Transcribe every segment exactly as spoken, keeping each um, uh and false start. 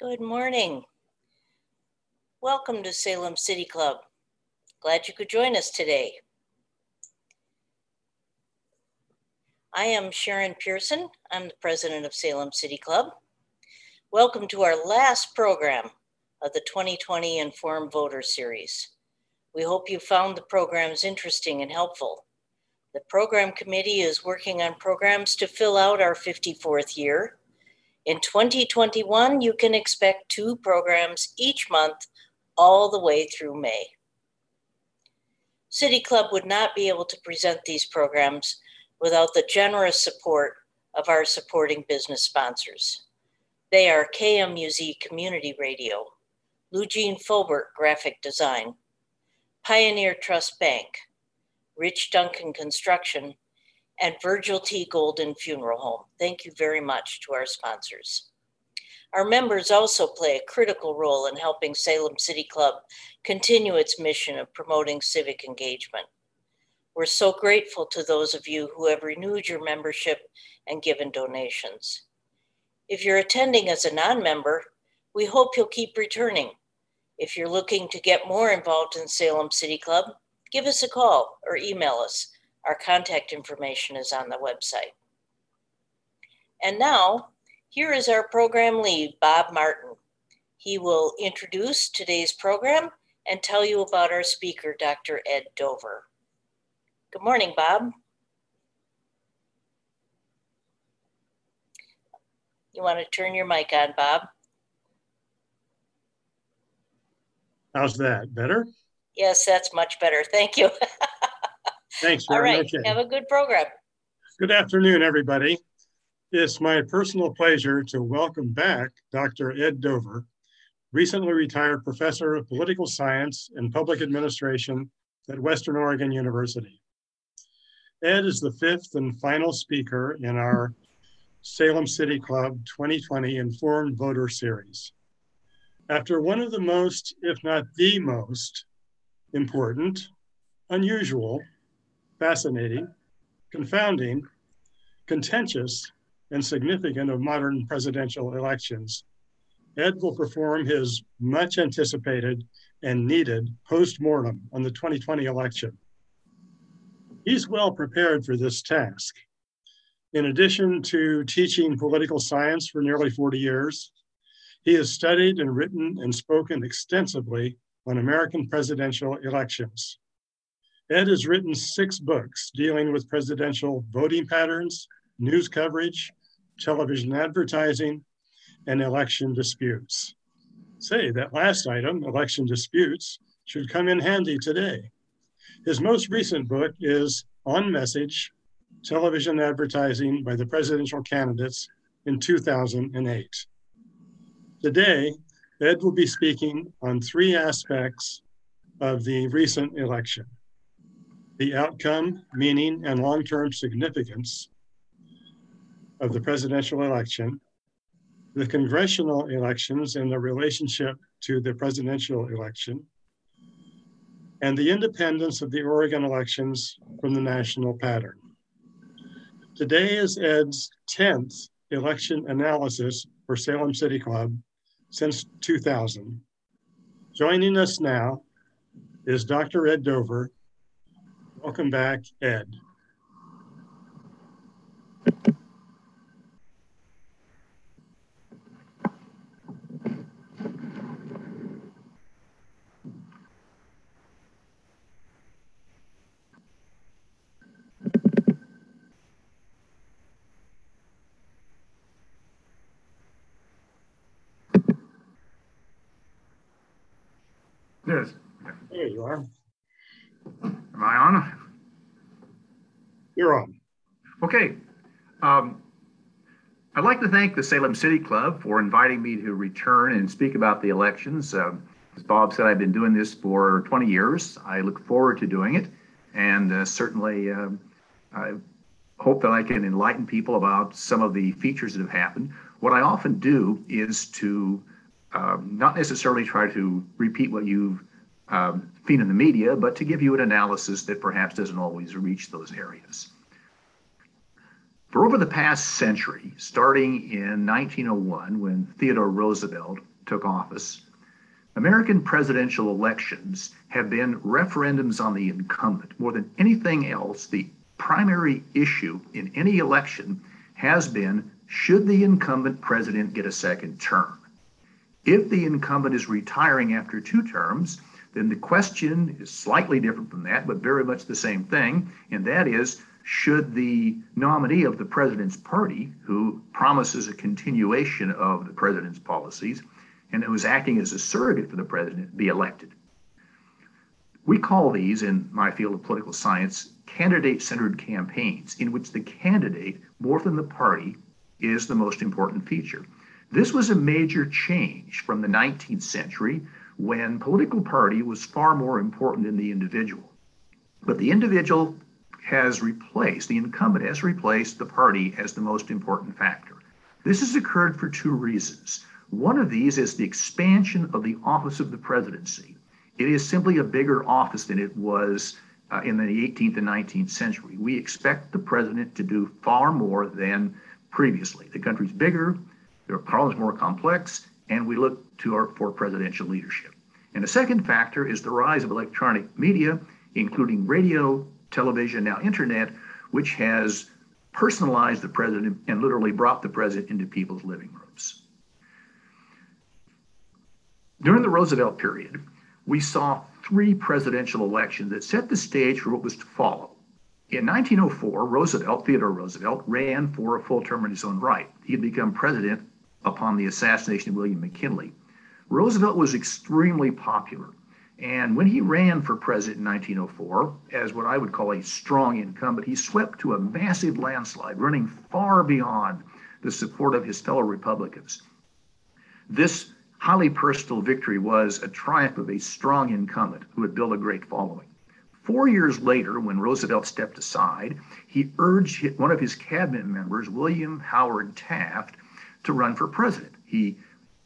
Good morning. Welcome to Salem City Club. Glad you could join us today. I am Sharon Pearson. I'm the president of Salem City Club. Welcome to our last program of the twenty twenty Informed Voter Series. We hope you found the programs interesting and helpful. The program committee is working on programs to fill out our fifty-fourth year. In twenty twenty-one, you can expect two programs each month all the way through May. City Club would not be able to present these programs without the generous support of our supporting business sponsors. They are K M U Z Community Radio, Lou Jean Fulbert Graphic Design, Pioneer Trust Bank, Rich Duncan Construction, and Virgil T. Golden Funeral Home. Thank you very much to our sponsors. Our members also play a critical role in helping Salem City Club continue its mission of promoting civic engagement. We're so grateful to those of you who have renewed your membership and given donations. If you're attending as a non-member, we hope you'll keep returning. If you're looking to get more involved in Salem City Club, give us a call or email us. Our contact information is on the website. And now, here is our program lead, Bob Martin. He will introduce today's program and tell you about our speaker, Doctor Ed Dover. Good morning, Bob. You want to turn your mic on, Bob? How's that? Better? Yes, that's much better. Thank you. Thanks very much. All right, have a good program. Good afternoon, everybody. It's my personal pleasure to welcome back Doctor Ed Dover, recently retired professor of political science and public administration at Western Oregon University. Ed is the fifth and final speaker in our Salem City Club twenty twenty Informed Voter Series. After one of the most, if not the most, important, unusual, fascinating, confounding, contentious, and significant of modern presidential elections, Ed will perform his much anticipated and needed post-mortem on the twenty twenty election. He's well prepared for this task. In addition to teaching political science for nearly forty years, he has studied and written and spoken extensively on American presidential elections. Ed has written six books dealing with presidential voting patterns, news coverage, television advertising, and election disputes. Say, that last item, election disputes, should come in handy today. His most recent book is On Message, Television Advertising by the Presidential Candidates in two thousand eight. Today, Ed will be speaking on three aspects of the recent election: the outcome, meaning, and long-term significance of the presidential election, the congressional elections and their relationship to the presidential election, and the independence of the Oregon elections from the national pattern. Today is Ed's tenth election analysis for Salem City Club since two thousand. Joining us now is Doctor Ed Dover. Welcome back, Ed. Yes. There you are. Am I on? You're on. Okay. Um, I'd like to thank the Salem City Club for inviting me to return and speak about the elections. Um, as Bob said, I've been doing this for twenty years. I look forward to doing it, and uh, certainly um, I hope that I can enlighten people about some of the features that have happened. What I often do is to um, not necessarily try to repeat what you've Um, seen in the media, but to give you an analysis that perhaps doesn't always reach those areas. For over the past century, starting in nineteen oh one, when Theodore Roosevelt took office, American presidential elections have been referendums on the incumbent. More than anything else, the primary issue in any election has been, should the incumbent president get a second term? If the incumbent is retiring after two terms, then the question is slightly different from that, but very much the same thing, and that is, should the nominee of the president's party, who promises a continuation of the president's policies and who is acting as a surrogate for the president, be elected? We call these, in my field of political science, candidate-centered campaigns, in which the candidate, more than the party, is the most important feature. This was a major change from the nineteenth century, when political party was far more important than the individual. But the individual has replaced, the incumbent has replaced the party as the most important factor. This has occurred for two reasons. One of these is the expansion of the office of the presidency. It is simply a bigger office than it was uh, in the eighteenth and nineteenth century. We expect the president to do far more than previously. The country's bigger, their problems more complex, and we look to our, for presidential leadership. And a second factor is the rise of electronic media, including radio, television, now internet, which has personalized the president and literally brought the president into people's living rooms. During the Roosevelt period, we saw three presidential elections that set the stage for what was to follow. In nineteen oh four, Roosevelt, Theodore Roosevelt, ran for a full term in his own right. He had become president upon the assassination of William McKinley. Roosevelt was extremely popular. And when he ran for president in nineteen oh four, as what I would call a strong incumbent, he swept to a massive landslide, running far beyond the support of his fellow Republicans. This highly personal victory was a triumph of a strong incumbent who had built a great following. Four years later, when Roosevelt stepped aside, he urged one of his cabinet members, William Howard Taft, to run for president. He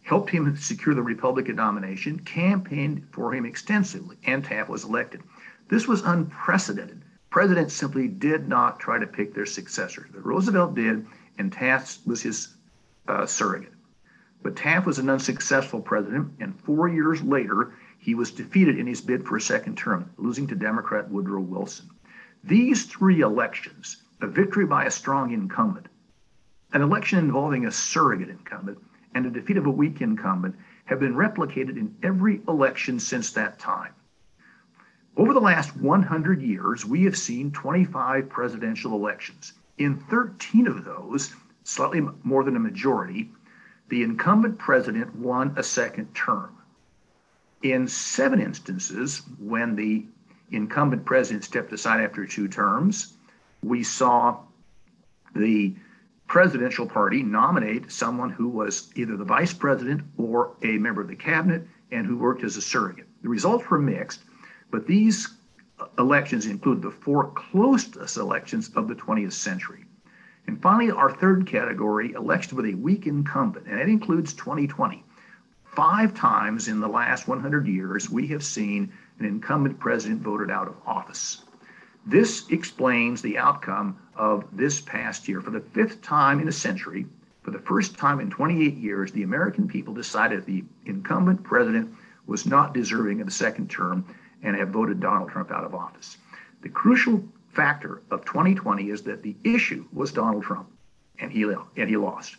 helped him secure the Republican nomination, campaigned for him extensively, and Taft was elected. This was unprecedented. Presidents simply did not try to pick their successors, but Roosevelt did, and Taft was his uh, surrogate. But Taft was an unsuccessful president, and four years later, he was defeated in his bid for a second term, losing to Democrat Woodrow Wilson. These three elections, a victory by a strong incumbent, an election involving a surrogate incumbent, and the defeat of a weak incumbent, have been replicated in every election since that time. Over the last one hundred years, we have seen twenty-five presidential elections. In thirteen of those, slightly more than a majority, the incumbent president won a second term. In seven instances, when the incumbent president stepped aside after two terms, we saw the presidential party nominate someone who was either the vice president or a member of the cabinet and who worked as a surrogate. The results were mixed, but these elections include the four closest elections of the twentieth century. And finally, our third category, election with a weak incumbent, and that includes twenty twenty. Five times in the last one hundred years, we have seen an incumbent president voted out of office. This explains the outcome of this past year. For the fifth time in a century, for the first time in twenty-eight years, the American people decided the incumbent president was not deserving of a second term and have voted Donald Trump out of office. The crucial factor of twenty twenty is that the issue was Donald Trump, and he, and he lost.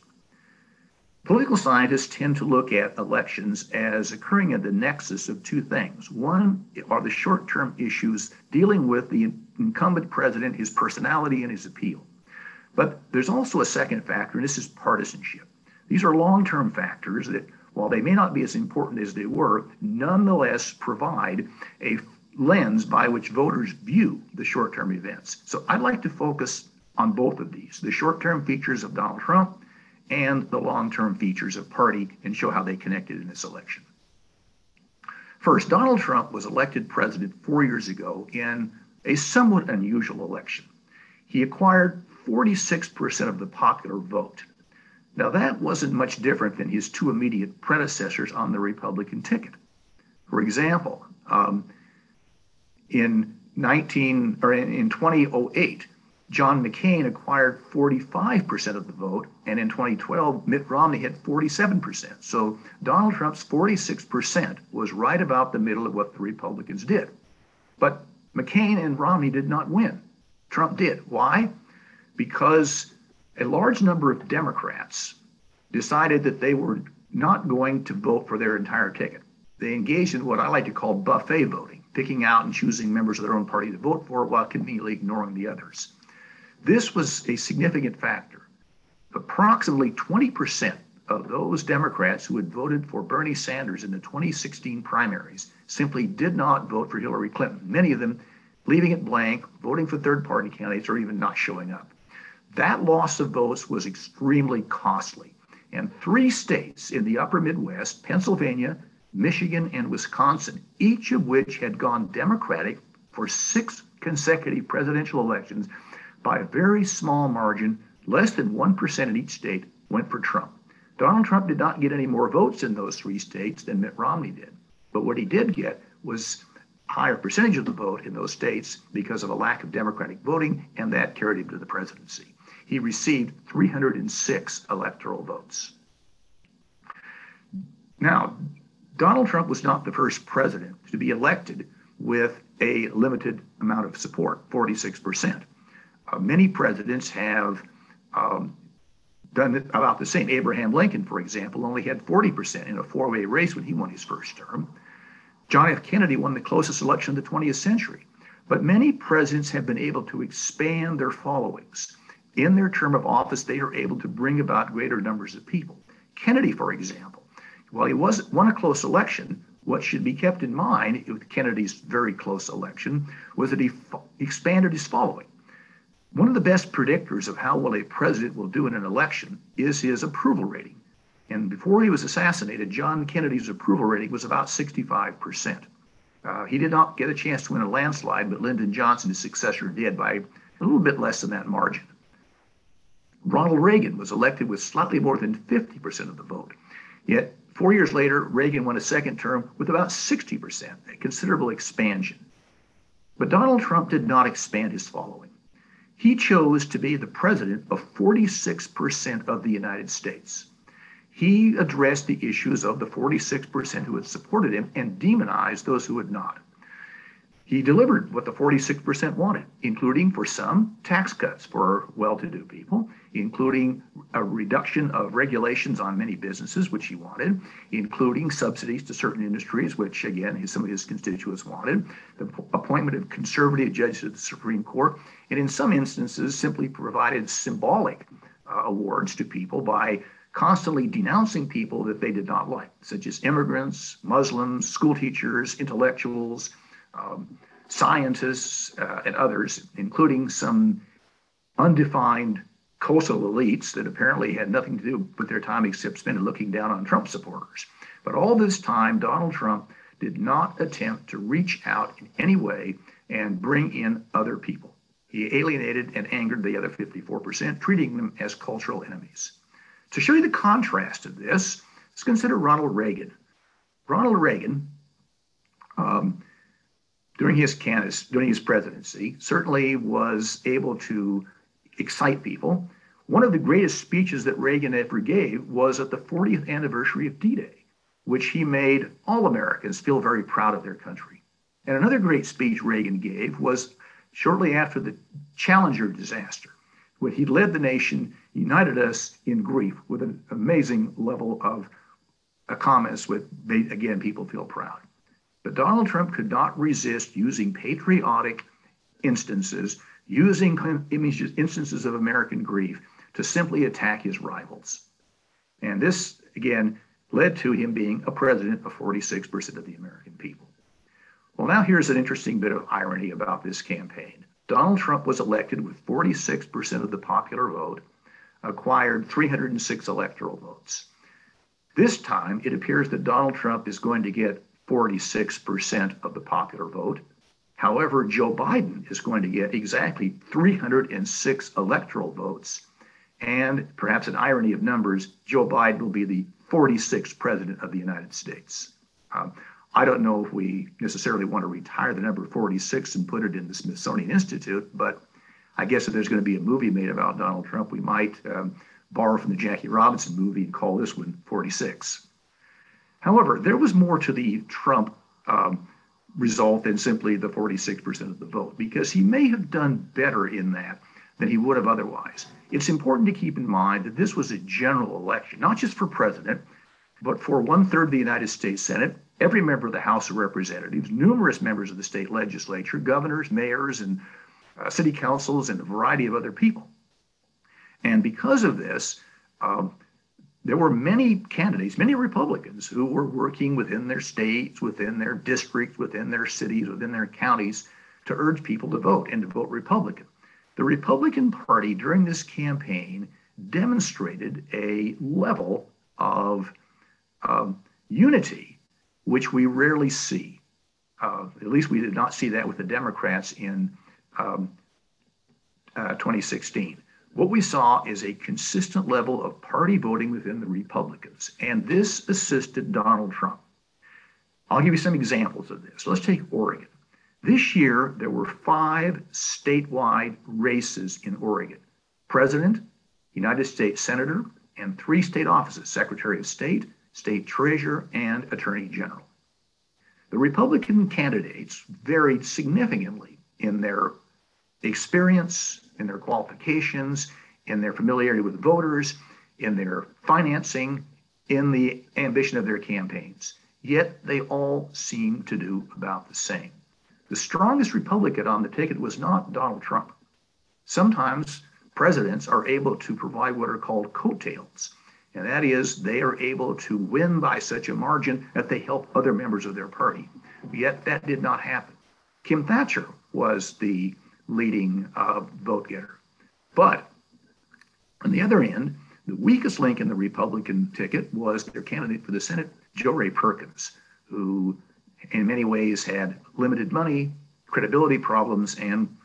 Political scientists tend to look at elections as occurring at the nexus of two things. One are the short-term issues dealing with the incumbent president, his personality, and his appeal. But there's also a second factor, and this is partisanship. These are long-term factors that, while they may not be as important as they were, nonetheless provide a lens by which voters view the short-term events. So I'd like to focus on both of these, the short-term features of Donald Trump and the long-term features of party, and show how they connected in this election. First, Donald Trump was elected president four years ago in a somewhat unusual election. He acquired forty-six percent of the popular vote. Now, that wasn't much different than his two immediate predecessors on the Republican ticket. For example, um, in 19 or in, in 2008, John McCain acquired forty-five percent of the vote, and in twenty twelve, Mitt Romney had forty-seven percent. So Donald Trump's forty-six percent was right about the middle of what the Republicans did. But McCain and Romney did not win. Trump did. Why? Because a large number of Democrats decided that they were not going to vote for their entire ticket. They engaged in what I like to call buffet voting, picking out and choosing members of their own party to vote for while conveniently ignoring the others. This was a significant factor. Approximately twenty percent of those Democrats who had voted for Bernie Sanders in the twenty sixteen primaries simply did not vote for Hillary Clinton, many of them leaving it blank, voting for third-party candidates, or even not showing up. That loss of votes was extremely costly. And three states in the upper Midwest, Pennsylvania, Michigan, and Wisconsin, each of which had gone Democratic for six consecutive presidential elections by a very small margin, less than one percent in each state, went for Trump. Donald Trump did not get any more votes in those three states than Mitt Romney did. But what he did get was a higher percentage of the vote in those states because of a lack of Democratic voting, and that carried him to the presidency. He received three hundred six electoral votes. Now, Donald Trump was not the first president to be elected with a limited amount of support, forty-six percent. Uh, many presidents have um, done about the same. Abraham Lincoln, for example, only had forty percent in a four-way race when he won his first term. John F. Kennedy won the closest election of the twentieth century. But many presidents have been able to expand their followings. In their term of office, they are able to bring about greater numbers of people. Kennedy, for example, while he was won a close election, what should be kept in mind with Kennedy's very close election was that he fo- expanded his following. One of the best predictors of how well a president will do in an election is his approval rating. And before he was assassinated, John Kennedy's approval rating was about sixty-five percent. Uh, he did not get a chance to win a landslide, but Lyndon Johnson, his successor, did by a little bit less than that margin. Ronald Reagan was elected with slightly more than fifty percent of the vote. Yet four years later, Reagan won a second term with about sixty percent, a considerable expansion. But Donald Trump did not expand his following. He chose to be the president of forty-six percent of the United States. He addressed the issues of the forty-six percent who had supported him and demonized those who had not. He delivered what the forty-six percent wanted, including, for some, tax cuts for well-to-do people, including a reduction of regulations on many businesses, which he wanted, including subsidies to certain industries, which, again, his, some of his constituents wanted, the appointment of conservative judges to the Supreme Court, and in some instances simply provided symbolic uh, awards to people by constantly denouncing people that they did not like, such as immigrants, Muslims, school teachers, intellectuals, um, scientists, uh, and others, including some undefined coastal elites that apparently had nothing to do with their time except spending looking down on Trump supporters. But all this time, Donald Trump did not attempt to reach out in any way and bring in other people. He alienated and angered the other fifty-four percent, treating them as cultural enemies. To show you the contrast of this, let's consider Ronald Reagan. Ronald Reagan, um, during his candidacy, during his presidency, certainly was able to excite people. One of the greatest speeches that Reagan ever gave was at the fortieth anniversary of D-Day, which he made all Americans feel very proud of their country. And another great speech Reagan gave was shortly after the Challenger disaster, when he led the nation, united us in grief with an amazing level of comments with, again, people feel proud. But Donald Trump could not resist using patriotic instances, using instances of American grief to simply attack his rivals. And this, again, led to him being a president of forty-six percent of the American people. Well, now here's an interesting bit of irony about this campaign. Donald Trump was elected with forty-six percent of the popular vote, acquired three hundred six electoral votes. This time, it appears that Donald Trump is going to get forty-six percent of the popular vote. However, Joe Biden is going to get exactly three hundred six electoral votes. And perhaps an irony of numbers, Joe Biden will be the forty-sixth president of the United States. Um, I don't know if we necessarily want to retire the number forty-six and put it in the Smithsonian Institute, but I guess if there's going to be a movie made about Donald Trump, we might um, borrow from the Jackie Robinson movie and call this one forty-six. However, there was more to the Trump um, result than simply the forty-six percent of the vote, because he may have done better in that than he would have otherwise. It's important to keep in mind that this was a general election, not just for president, but for one third of the United States Senate, every member of the House of Representatives, numerous members of the state legislature, governors, mayors, and uh, city councils, and a variety of other people. And because of this, um, there were many candidates, many Republicans who were working within their states, within their districts, within their cities, within their counties to urge people to vote and to vote Republican. The Republican Party during this campaign demonstrated a level of um, unity which we rarely see. Uh, at least we did not see that with the Democrats in um, uh, twenty sixteen. What we saw is a consistent level of party voting within the Republicans, and this assisted Donald Trump. I'll give you some examples of this. Let's take Oregon. This year, there were five statewide races in Oregon: president, United States senator, and three state offices, secretary of state, state treasurer, and attorney general. The Republican candidates varied significantly in their experience, in their qualifications, in their familiarity with voters, in their financing, in the ambition of their campaigns. Yet they all seemed to do about the same. The strongest Republican on the ticket was not Donald Trump. Sometimes presidents are able to provide what are called coattails, and that is they are able to win by such a margin that they help other members of their party. Yet that did not happen. Kim Thatcher was the leading uh, vote getter. But on the other end, the weakest link in the Republican ticket was their candidate for the Senate, Joe Ray Perkins, who in many ways had limited money, credibility problems, and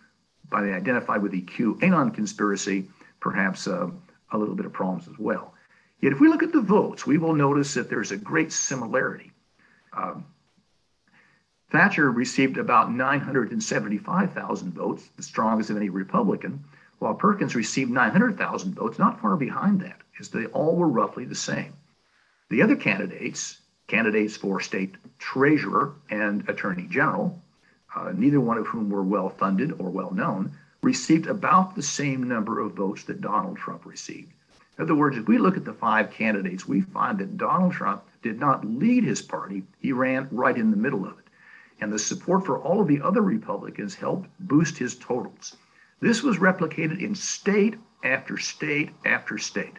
by the identified with the QAnon conspiracy, perhaps uh, a little bit of problems as well. Yet if we look at the votes, we will notice that there's a great similarity. Um, Thatcher received about nine hundred seventy-five thousand votes, the strongest of any Republican, while Perkins received nine hundred thousand votes, not far behind that, as they all were roughly the same. The other candidates, candidates for state treasurer and attorney general, uh, neither one of whom were well-funded or well-known, received about the same number of votes that Donald Trump received. In other words, if we look at the five candidates, we find that Donald Trump did not lead his party. He ran right in the middle of it. And the support for all of the other Republicans helped boost his totals. This was replicated in state after state after state.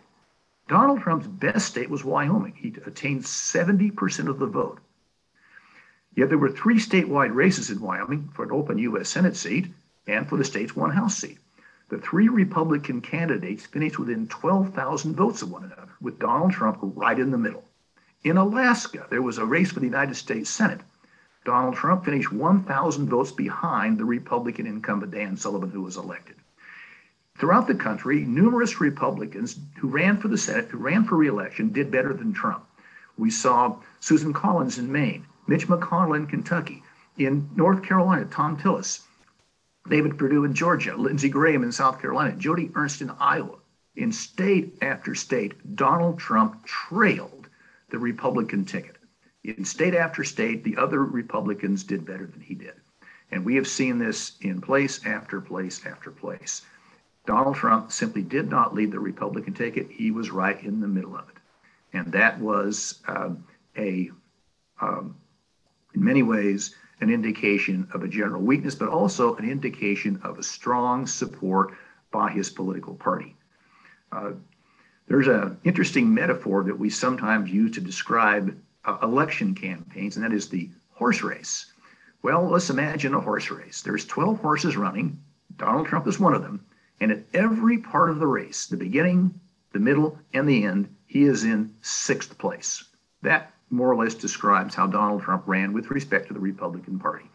Donald Trump's best state was Wyoming. He attained seventy percent of the vote. Yet there were three statewide races in Wyoming for an open U S Senate seat and for the state's one House seat. The three Republican candidates finished within twelve thousand votes of one another, with Donald Trump right in the middle. In Alaska, there was a race for the United States Senate. Donald Trump finished one thousand votes behind the Republican incumbent Dan Sullivan, who was elected. Throughout the country, numerous Republicans who ran for the Senate, who ran for re-election, did better than Trump. We saw Susan Collins in Maine, Mitch McConnell in Kentucky, in North Carolina, Tom Tillis, David Perdue in Georgia, Lindsey Graham in South Carolina, Jody Ernst in Iowa. In state after state, Donald Trump trailed the Republican ticket. In state after state, the other Republicans did better than he did. And we have seen this in place after place after place. Donald Trump simply did not lead the Republican ticket. He was right in the middle of it. And that was um, a, um, in many ways, an indication of a general weakness, but also an indication of a strong support by his political party. Uh, there's an interesting metaphor that we sometimes use to describe uh, election campaigns, and that is the horse race. Well, let's imagine a horse race. There's twelve horses running. Donald Trump is one of them. And at every part of the race, the beginning, the middle, and the end, he is in sixth place. That more or less describes how Donald Trump ran with respect to the Republican Party.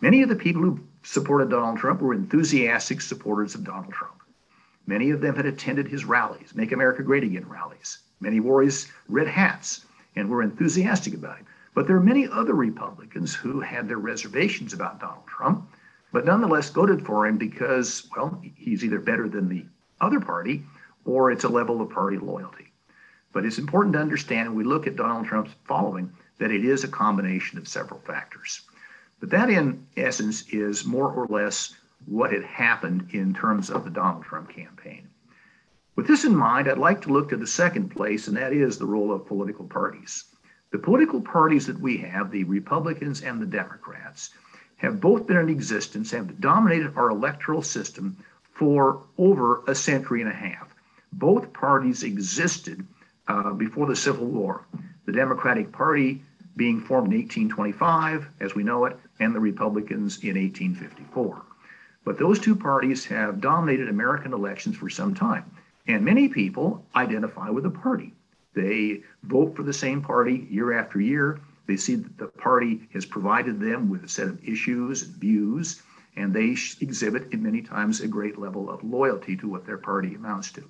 Many of the people who supported Donald Trump were enthusiastic supporters of Donald Trump. Many of them had attended his rallies, Make America Great Again rallies. Many wore his red hats and were enthusiastic about him. But there are many other Republicans who had their reservations about Donald Trump, but nonetheless voted for him because, well, he's either better than the other party or it's a level of party loyalty. But it's important to understand when we look at Donald Trump's following that it is a combination of several factors. But that, in essence, is more or less what had happened in terms of the Donald Trump campaign. With this in mind, I'd like to look to the second place, and that is the role of political parties. The political parties that we have, the Republicans and the Democrats, have both been in existence, have dominated our electoral system for over a century and a half. Both parties existed uh, before the Civil War. The Democratic Party being formed in eighteen twenty-five, as we know it, and the Republicans in eighteen fifty-four. But those two parties have dominated American elections for some time. And many people identify with a party. They vote for the same party year after year. They see that the party has provided them with a set of issues and views, and they exhibit in many times a great level of loyalty to what their party amounts to.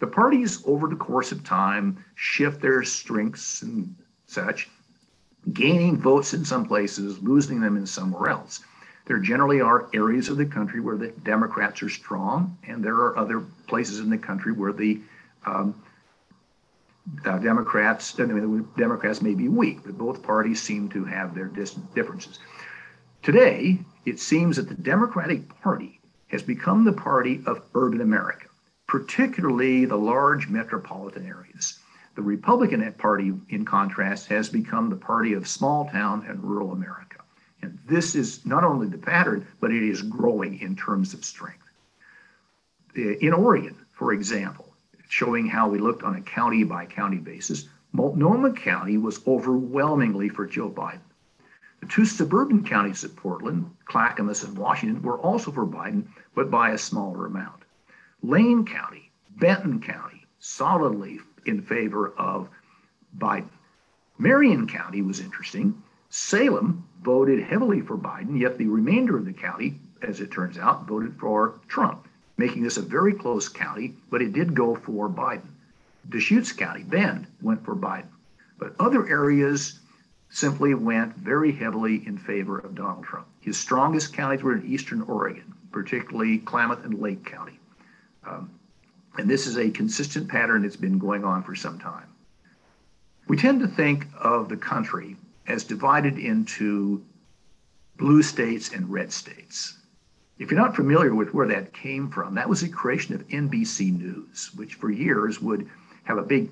The parties over the course of time shift their strengths and such, gaining votes in some places, losing them in somewhere else. There generally are areas of the country where the Democrats are strong, and there are other places in the country where the um, uh, Democrats, I mean, the Democrats may be weak, but both parties seem to have their dis- differences. Today, it seems that the Democratic Party has become the party of urban America, particularly the large metropolitan areas. The Republican Party, in contrast, has become the party of small town and rural America. And this is not only the pattern, but it is growing in terms of strength. In Oregon, for example, showing how we looked on a county by county basis, Multnomah County was overwhelmingly for Joe Biden. The two suburban counties of Portland, Clackamas and Washington, were also for Biden, but by a smaller amount. Lane County, Benton County, solidly in favor of Biden. Marion County was interesting. Salem voted heavily for Biden, yet the remainder of the county, as it turns out, voted for Trump, making this a very close county, but it did go for Biden. Deschutes County, Bend, went for Biden. But other areas simply went very heavily in favor of Donald Trump. His strongest counties were in eastern Oregon, particularly Klamath and Lake County. Um, and this is a consistent pattern that's been going on for some time. We tend to think of the country as divided into blue states and red states. If you're not familiar with where that came from, that was a creation of N B C News, which for years would have a big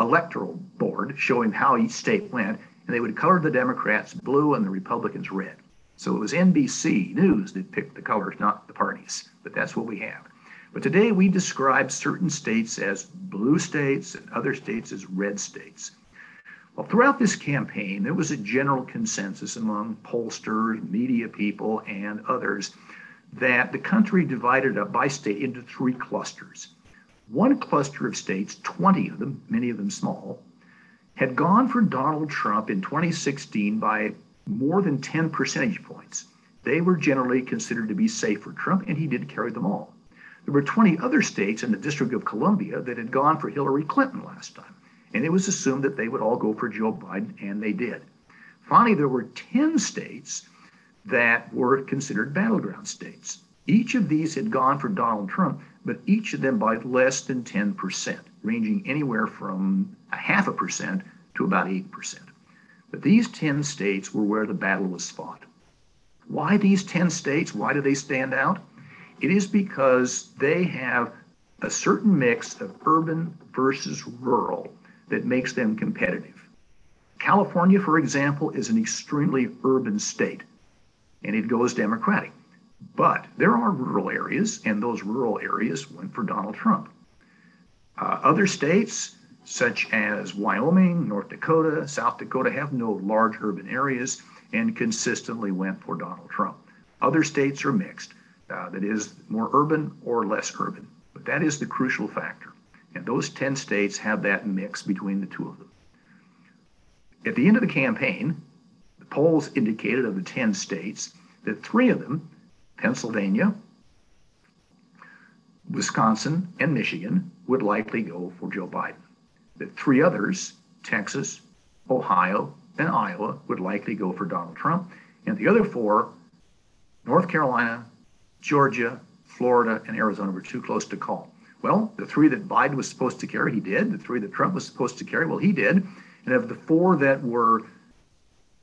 electoral board showing how each state went, and they would color the Democrats blue and the Republicans red. So it was N B C News that picked the colors, not the parties, but that's what we have. But today we describe certain states as blue states and other states as red states. Well, throughout this campaign, there was a general consensus among pollsters, media people, and others that the country divided up by state into three clusters. One cluster of states, twenty of them, many of them small, had gone for Donald Trump in twenty sixteen by more than ten percentage points. They were generally considered to be safe for Trump, and he did carry them all. There were twenty other states in the District of Columbia that had gone for Hillary Clinton last time. And it was assumed that they would all go for Joe Biden, and they did. Finally, there were ten states that were considered battleground states. Each of these had gone for Donald Trump, but each of them by less than ten percent, ranging anywhere from a half a percent to about eight percent. But these ten states were where the battle was fought. Why these ten states? Why do they stand out? It is because they have a certain mix of urban versus rural that makes them competitive. California, for example, is an extremely urban state, and it goes Democratic. But there are rural areas, and those rural areas went for Donald Trump. Uh, other states, such as Wyoming, North Dakota, South Dakota, have no large urban areas and consistently went for Donald Trump. Other states are mixed, uh, that is, more urban or less urban. But that is the crucial factor. And those ten states have that mix between the two of them. At the end of the campaign, the polls indicated of the ten states that three of them, Pennsylvania, Wisconsin, and Michigan, would likely go for Joe Biden. The three others, Texas, Ohio, and Iowa, would likely go for Donald Trump. And the other four North Carolina, Georgia, Florida, and Arizona were too close to call. Well, the three that Biden was supposed to carry, he did. The three that Trump was supposed to carry, well, he did. And of the four that were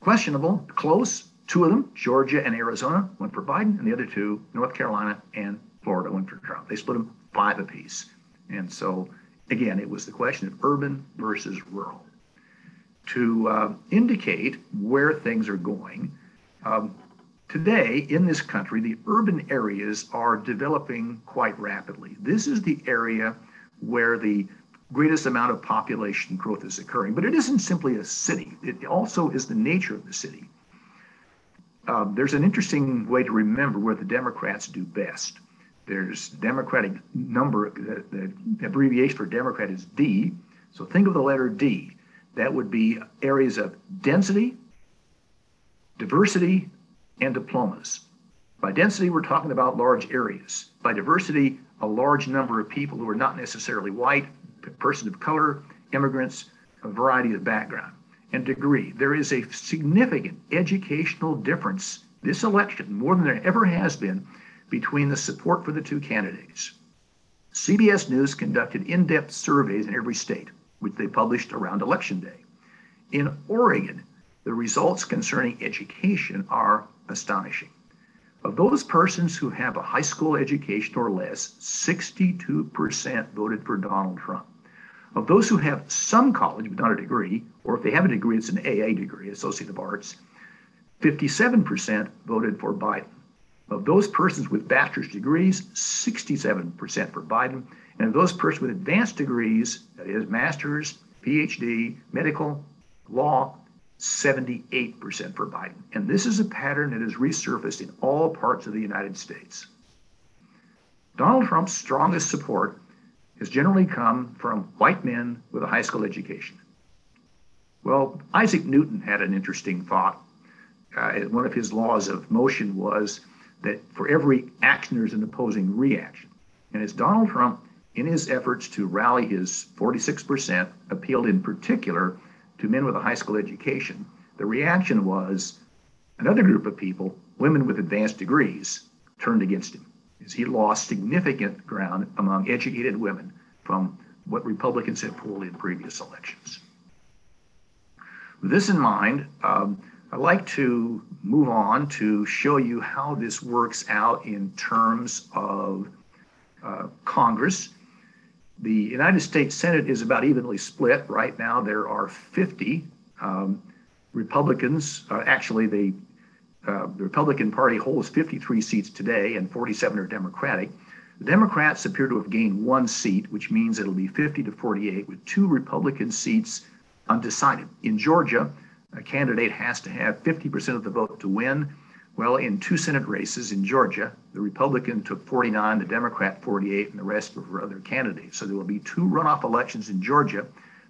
questionable, close, two of them, Georgia and Arizona, went for Biden, and the other two, North Carolina and Florida, went for Trump. They split them five apiece. And so, again, it was the question of urban versus rural. To uh, indicate where things are going, um, today in this country, the urban areas are developing quite rapidly. This is the area where the greatest amount of population growth is occurring, but it isn't simply a city. It also is the nature of the city. Um, there's an interesting way to remember where the Democrats do best. There's Democratic number, the, the abbreviation for Democrat is D. So think of the letter D. That would be areas of density, diversity, and diplomas. By density, we're talking about large areas. By diversity, a large number of people who are not necessarily white, persons of color, immigrants, a variety of background. And degree, there is a significant educational difference this election, more than there ever has been, between the support for the two candidates. C B S News conducted in-depth surveys in every state, which they published around Election Day. In Oregon, the results concerning education are astonishing. Of those persons who have a high school education or less, sixty-two percent voted for Donald Trump. Of those who have some college, but not a degree, or if they have a degree, it's an A A degree, Associate of Arts, fifty-seven percent voted for Biden. Of those persons with bachelor's degrees, sixty-seven percent for Biden. And of those persons with advanced degrees, that is master's, P H D, medical, law, seventy-eight percent for Biden. And this is a pattern that has resurfaced in all parts of the United States. Donald Trump's strongest support has generally come from white men with a high school education. Well, Isaac Newton had an interesting thought. Uh, one of his laws of motion was that for every action, there's an opposing reaction. And as Donald Trump, in his efforts to rally his forty-six percent, appealed in particular to men with a high school education, the reaction was another group of people, women with advanced degrees, turned against him. He lost significant ground among educated women from what Republicans had pulled in previous elections. With this in mind, um, I'd like to move on to show you how this works out in terms of uh, Congress. The United States Senate is about evenly split. Right now, there are fifty um, Republicans, uh, actually they Uh, the Republican Party holds fifty-three seats today, and forty-seven are Democratic. The Democrats appear to have gained one seat, which means it'll be fifty to forty-eight, with two Republican seats undecided. In Georgia, a candidate has to have fifty percent of the vote to win. Well, in two Senate races in Georgia, the Republican took forty-nine, the Democrat forty-eight, and the rest were for other candidates. So there will be two runoff elections in Georgia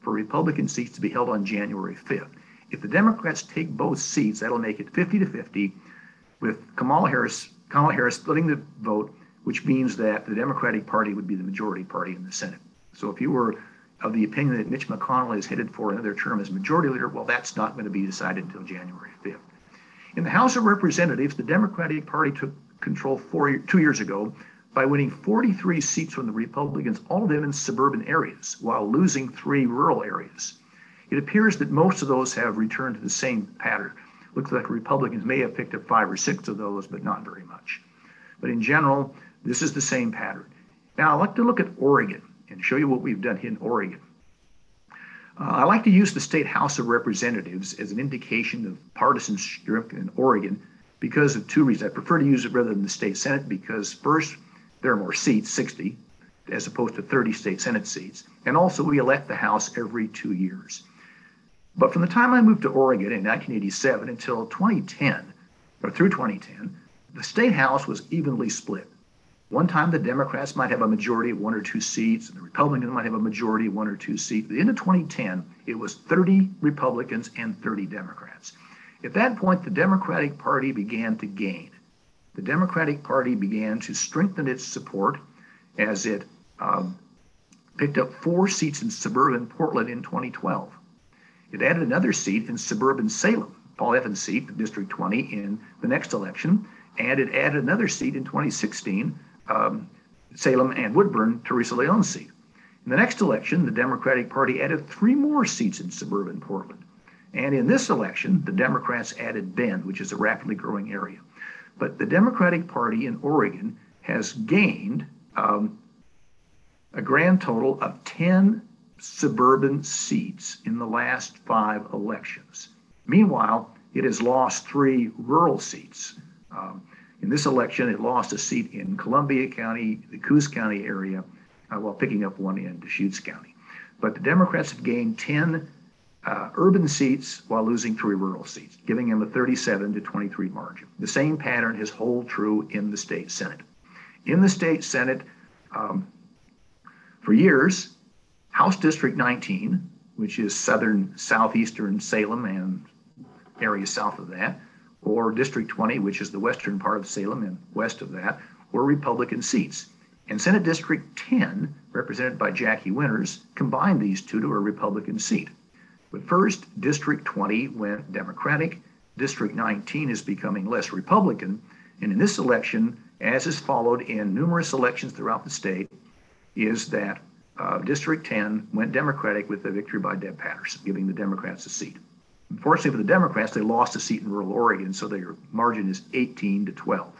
for Republican seats to be held on January fifth. If the Democrats take both seats, that'll make it fifty to fifty, with Kamala Harris, Kamala Harris splitting the vote, which means that the Democratic Party would be the majority party in the Senate. So if you were of the opinion that Mitch McConnell is headed for another term as majority leader, well, that's not going to be decided until January fifth. In the House of Representatives, the Democratic Party took control four, two years ago by winning forty-three seats from the Republicans, all of them in suburban areas, while losing three rural areas. It appears that most of those have returned to the same pattern. Looks like Republicans may have picked up five or six of those, but not very much. But in general, this is the same pattern. Now, I'd like to look at Oregon and show you what we've done here in Oregon. Uh, I like to use the State House of Representatives as an indication of partisanship in Oregon because of two reasons. I prefer to use it rather than the State Senate because, first, there are more seats, sixty, as opposed to thirty State Senate seats. And also, we elect the House every two years. But from the time I moved to Oregon in nineteen eighty-seven until twenty ten, or through twenty ten, the State House was evenly split. One time the Democrats might have a majority of one or two seats, and the Republicans might have a majority of one or two seats. At the end of twenty ten, it was thirty Republicans and thirty Democrats. At that point, the Democratic Party began to gain. The Democratic Party began to strengthen its support as it um, picked up four seats in suburban Portland in twenty twelve. It added another seat in suburban Salem, Paul Evans' seat, District twenty, in the next election. and it added another seat in twenty sixteen, um, Salem and Woodburn, Teresa Leon's seat. In the next election, the Democratic Party added three more seats in suburban Portland. And in this election, the Democrats added Bend, which is a rapidly growing area. But the Democratic Party in Oregon has gained um, a grand total of ten suburban seats in the last five elections. Meanwhile, it has lost three rural seats. Um, in this election, it lost a seat in Columbia County, the Coos County area, uh, while picking up one in Deschutes County. But the Democrats have gained ten uh, urban seats while losing three rural seats, giving them a thirty-seven to twenty-three margin. The same pattern has held true in the state Senate. In the state Senate, um, for years, House District nineteen, which is southern, southeastern Salem and area south of that, or District twenty, which is the western part of Salem and west of that, were Republican seats. And Senate District ten, represented by Jackie Winters, combined these two to a Republican seat. But first, District twenty went Democratic. District nineteen is becoming less Republican. And in this election, as is followed in numerous elections throughout the state, is that uh, District ten went Democratic with the victory by Deb Patterson, giving the Democrats a seat. Unfortunately for the Democrats, they lost a seat in rural Oregon, so their margin is eighteen to twelve.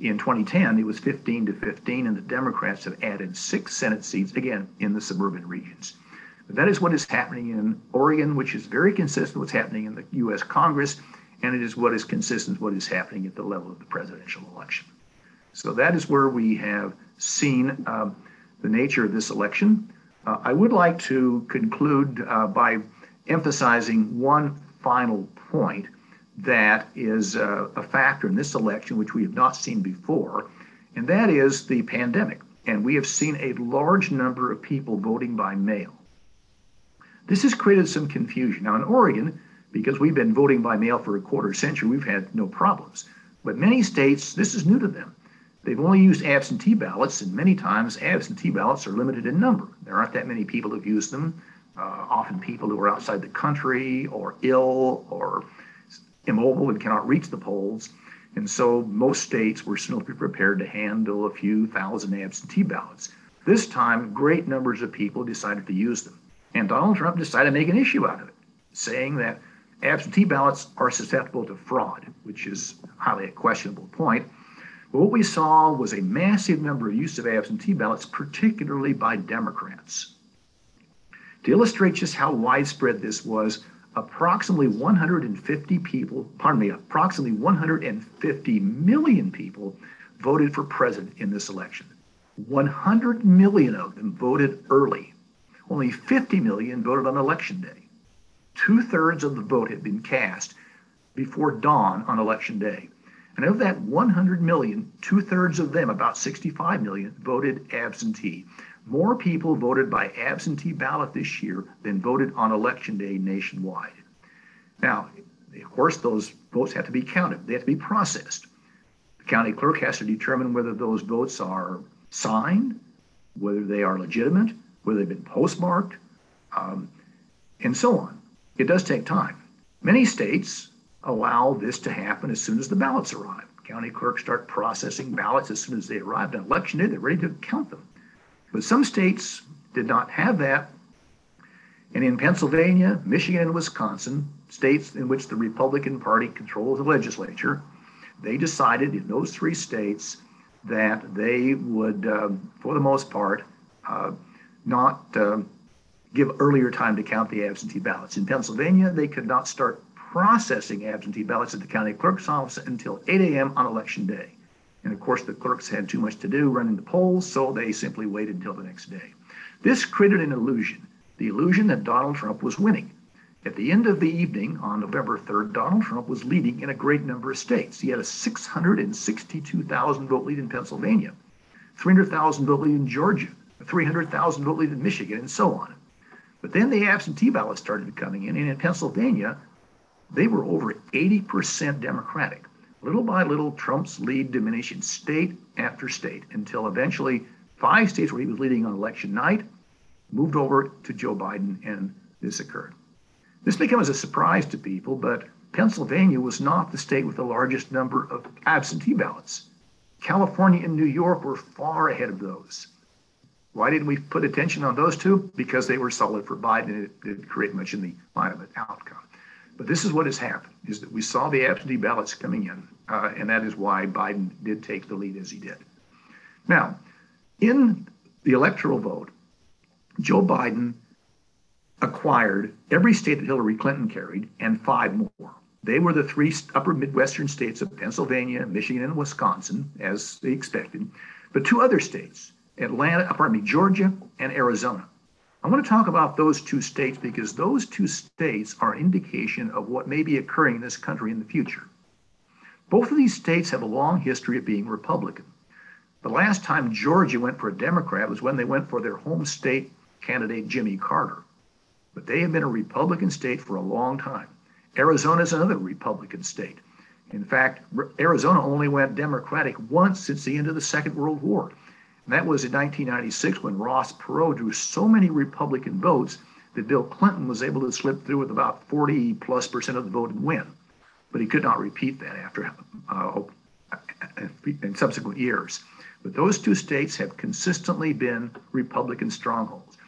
In twenty ten, it was fifteen to fifteen, and the Democrats have added six Senate seats, again, in the suburban regions. But that is what is happening in Oregon, which is very consistent with what's happening in the U S Congress, and it is what is consistent with what is happening at the level of the presidential election. So that is where we have seen um, the nature of this election. Uh, I would like to conclude uh, by emphasizing one final point that is a, a factor in this election, which we have not seen before, and that is the pandemic. And we have seen a large number of people voting by mail. This has created some confusion. Now in Oregon, because we've been voting by mail for a quarter century, we've had no problems. But many states, this is new to them. They've only used absentee ballots, and many times absentee ballots are limited in number. There aren't that many people who've used them. Uh, often people who are outside the country or ill or immobile and cannot reach the polls. And so most states were still prepared to handle a few thousand absentee ballots. This time, great numbers of people decided to use them. And Donald Trump decided to make an issue out of it, saying that absentee ballots are susceptible to fraud, which is highly a questionable point. But what we saw was a massive number of use of absentee ballots, particularly by Democrats. To illustrate just how widespread this was, approximately one hundred fifty people, pardon me, approximately one hundred fifty million people voted for president in this election. one hundred million of them voted early. Only fifty million voted on election day. Two-thirds of the vote had been cast before dawn on election day. And of that one hundred million, two-thirds of them, about sixty-five million, voted absentee. More people voted by absentee ballot this year than voted on election day nationwide. Now, of course, those votes have to be counted. They have to be processed. The county clerk has to determine whether those votes are signed, whether they are legitimate, whether they've been postmarked, um, and so on. It does take time. Many states allow this to happen as soon as the ballots arrive. County clerks start processing ballots as soon as they arrive on election day. They're ready to count them. But some states did not have that. And in Pennsylvania, Michigan, and Wisconsin, states in which the Republican Party controls the legislature, they decided in those three states that they would, uh, for the most part, uh, not uh, give earlier time to count the absentee ballots. In Pennsylvania, they could not start processing absentee ballots at the county clerk's office until eight a.m. on election day. And of course, the clerks had too much to do running the polls, so they simply waited until the next day. This created an illusion, the illusion that Donald Trump was winning. At the end of the evening on November third, Donald Trump was leading in a great number of states. He had a six hundred sixty-two thousand vote lead in Pennsylvania, three hundred thousand vote lead in Georgia, a three hundred thousand vote lead in Michigan, and so on. But then the absentee ballots started coming in, and in Pennsylvania, they were over eighty percent Democratic. Little by little, Trump's lead diminished in state after state until eventually five states where he was leading on election night moved over to Joe Biden, and this occurred. This becomes a surprise to people, but Pennsylvania was not the state with the largest number of absentee ballots. California and New York were far ahead of those. Why didn't we put attention on those two? Because they were solid for Biden and it didn't create much in the line of an outcome. But this is what has happened, is that we saw the absentee ballots coming in, uh, and that is why Biden did take the lead as he did. Now, in the electoral vote, Joe Biden acquired every state that Hillary Clinton carried and five more. They were the three upper Midwestern states of Pennsylvania, Michigan, and Wisconsin, as they expected, but two other states, Atlanta, pardon me, Georgia and Arizona. I want to talk about those two states because those two states are an indication of what may be occurring in this country in the future. Both of these states have a long history of being Republican. The last time Georgia went for a Democrat was when they went for their home state candidate, Jimmy Carter. But they have been a Republican state for a long time. Arizona is another Republican state. In fact, Arizona only went Democratic once since the end of the Second World War. And that was in nineteen ninety-six when Ross Perot drew so many Republican votes that Bill Clinton was able to slip through with about forty plus percent of the vote and win. But he could not repeat that after uh, in subsequent years. But those two states have consistently been Republican strongholds.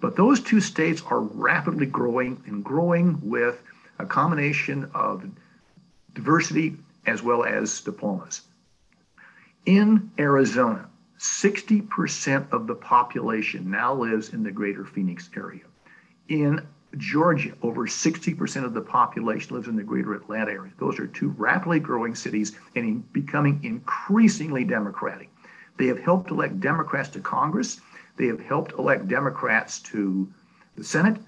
But those two states are rapidly growing and growing with a combination of diversity as well as diplomas. In Arizona, sixty percent of the population now lives in the greater Phoenix area. In Georgia, over sixty percent of the population lives in the greater Atlanta area. Those are two rapidly growing cities and in becoming increasingly Democratic. They have helped elect Democrats to Congress. They have helped elect Democrats to the Senate,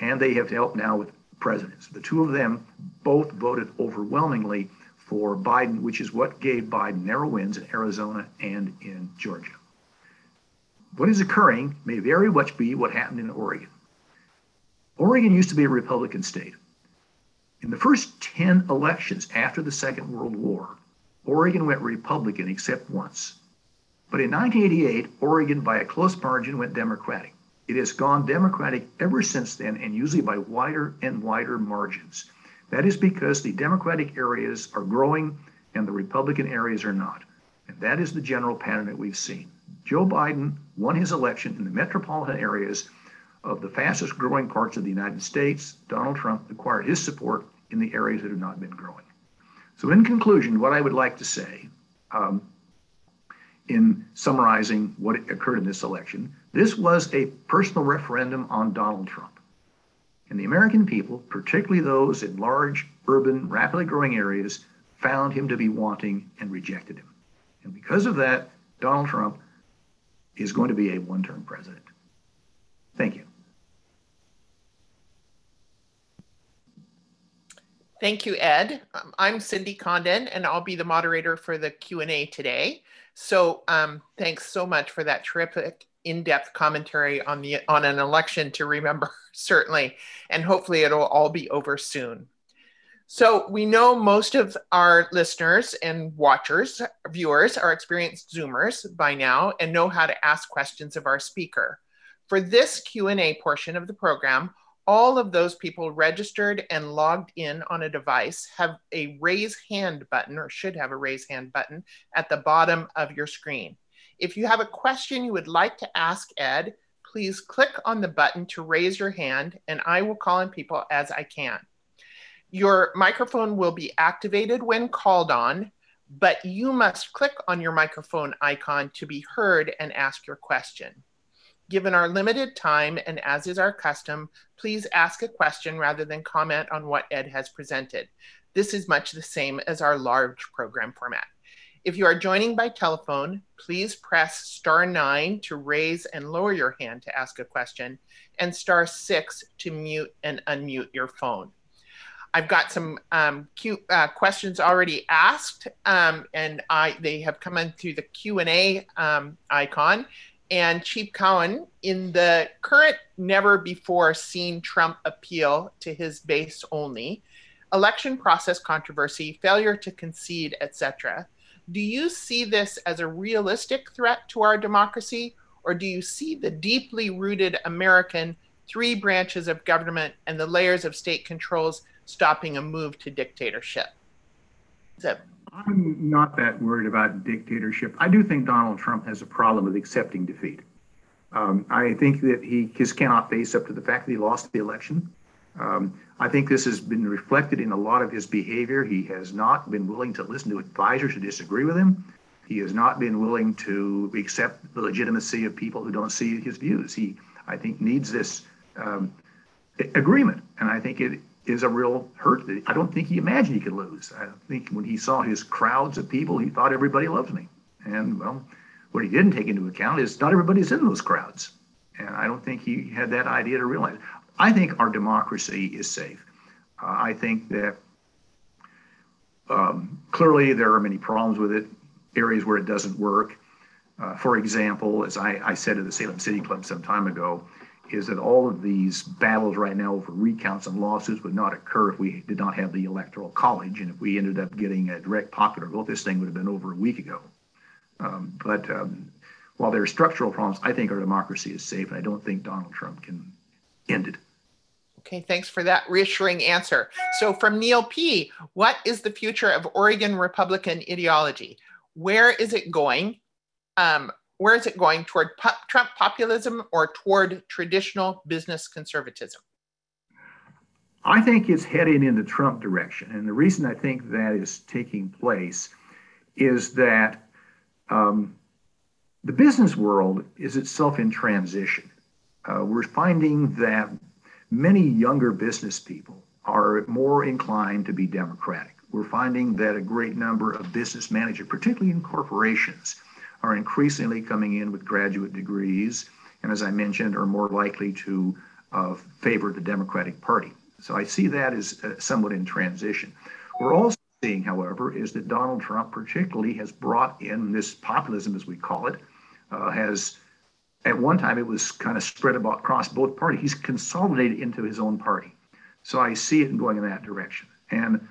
and they have helped now with presidents. The two of them both voted overwhelmingly for Biden, which is what gave Biden narrow wins in Arizona and in Georgia. What is occurring may very much be what happened in Oregon. Oregon used to be a Republican state. In the first ten elections after the Second World War, Oregon went Republican except once. But in nineteen eighty-eight, Oregon by a close margin went Democratic. It has gone Democratic ever since then, and usually by wider and wider margins. That is because the Democratic areas are growing and the Republican areas are not. And that is the general pattern that we've seen. Joe Biden won his election in the metropolitan areas of the fastest growing parts of the United States. Donald Trump acquired his support in the areas that have not been growing. So in conclusion, what I would like to say um, in summarizing what occurred in this election, this was a personal referendum on Donald Trump. And the American people, particularly those in large, urban, rapidly growing areas, found him to be wanting and rejected him. And because of that, Donald Trump is going to be a one-term president. Thank you. Thank you, Ed. Um, I'm Cindy Condon, and I'll be the moderator for the Q and A today. So um, thanks so much for that terrific in-depth commentary on the on an election to remember, certainly, and hopefully it'll all be over soon. So we know most of our listeners and watchers, viewers, are experienced Zoomers by now and know how to ask questions of our speaker. For this Q and A portion of the program, all of those people registered and logged in on a device have a raise hand button, or should have a raise hand button, at the bottom of your screen. If you have a question you would like to ask Ed, please click on the button to raise your hand, and I will call on people as I can. Your microphone will be activated when called on, but you must click on your microphone icon to be heard and ask your question. Given our limited time, and as is our custom, please ask a question rather than comment on what Ed has presented. This is much the same as our large program format. If you are joining by telephone, please press star nine to raise and lower your hand to ask a question, and star six to mute and unmute your phone. I've got some um, Q, uh, questions already asked, um, and I they have come in through the Q and A um, icon. And Chief Cowan, in the current never before seen Trump appeal to his base only, election process controversy, failure to concede, et cetera, do you see this as a realistic threat to our democracy, or do you see the deeply rooted American three branches of government and the layers of state controls stopping a move to dictatorship? So, I'm not that worried about dictatorship. I do think Donald Trump has a problem with accepting defeat. Um, I think that he just cannot face up to the fact that he lost the election. Um, I think this has been reflected in a lot of his behavior. He has not been willing to listen to advisors who disagree with him. He has not been willing to accept the legitimacy of people who don't see his views. He, I think, needs this um, agreement, and I think it is a real hurt that I don't think he imagined he could lose. I think when he saw his crowds of people, he thought everybody loved me. And, well, what he didn't take into account is not everybody's in those crowds. And I don't think he had that idea to realize. I think our democracy is safe. Uh, I think that um, clearly there are many problems with it, areas where it doesn't work. Uh, for example, as I, I said at the Salem City Club some time ago, is that all of these battles right now over recounts and lawsuits would not occur if we did not have the Electoral College. And if we ended up getting a direct popular vote, this thing would have been over a week ago. Um, but um, while there are structural problems, I think our democracy is safe, and I don't think Donald Trump can end it. Okay, thanks for that reassuring answer. So from Neil P., what is the future of Oregon Republican ideology? Where is it going? Um, Where is it going, toward po- Trump populism or toward traditional business conservatism? I think it's heading in the Trump direction. And the reason I think that is taking place is that um, the business world is itself in transition. Uh, we're finding that many younger business people are more inclined to be Democratic. We're finding that a great number of business managers, particularly in corporations, are increasingly coming in with graduate degrees, and as I mentioned, are more likely to uh, favor the Democratic Party. So I see that as uh, somewhat in transition. We're also seeing, however, is that Donald Trump particularly has brought in this populism, as we call it, uh, has, at one time it was kind of spread about across both parties, he's consolidated into his own party. So I see it going in that direction. And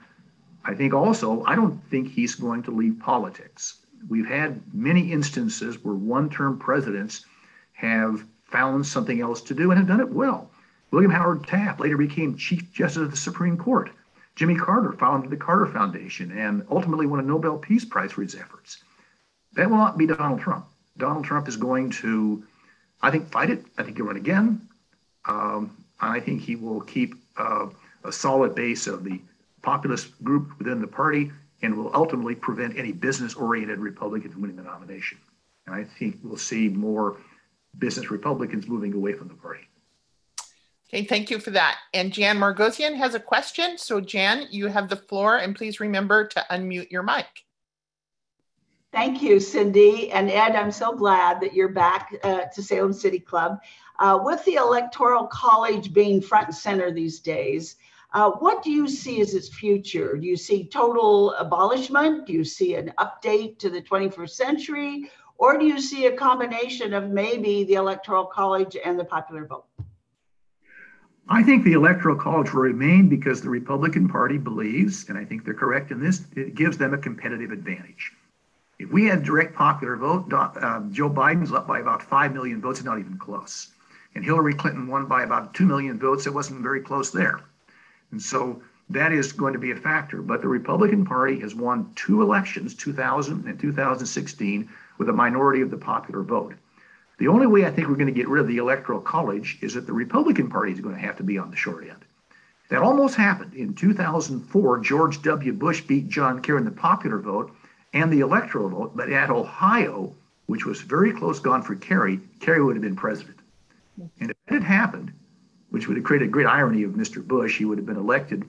I think also, I don't think he's going to leave politics. We've had many instances where one-term presidents have found something else to do and have done it well. William Howard Taft later became Chief Justice of the Supreme Court. Jimmy Carter founded the Carter Foundation and ultimately won a Nobel Peace Prize for his efforts. That will not be Donald Trump. Donald Trump is going to, I think, fight it. I think he'll run again. Um, I think he will keep uh, a solid base of the populist group within the party, and will ultimately prevent any business-oriented Republican from winning the nomination. And I think we'll see more business Republicans moving away from the party. Okay, thank you for that. And Jan Margozian has a question. So Jan, you have the floor, and please remember to unmute your mic. Thank you, Cindy. And Ed, I'm so glad that you're back uh, to Salem City Club. Uh, with the Electoral College being front and center these days, Uh, what do you see as its future? Do you see total abolishment? Do you see an update to the twenty-first century? Or do you see a combination of maybe the Electoral College and the popular vote? I think the Electoral College will remain because the Republican Party believes, and I think they're correct in this, it gives them a competitive advantage. If we had direct popular vote, uh, Joe Biden's up by about five million votes, not even close. And Hillary Clinton won by about two million votes. It wasn't very close there. And so that is going to be a factor. But the Republican Party has won two elections, two thousand and two thousand sixteen, with a minority of the popular vote. The only way I think we're going to get rid of the Electoral College is that the Republican Party is going to have to be on the short end. That almost happened. In two thousand four, George W. Bush beat John Kerry in the popular vote and the electoral vote. But at Ohio, which was very close gone for Kerry, Kerry would have been president. And if that had happened, which would have created great irony of Mister Bush, he would have been elected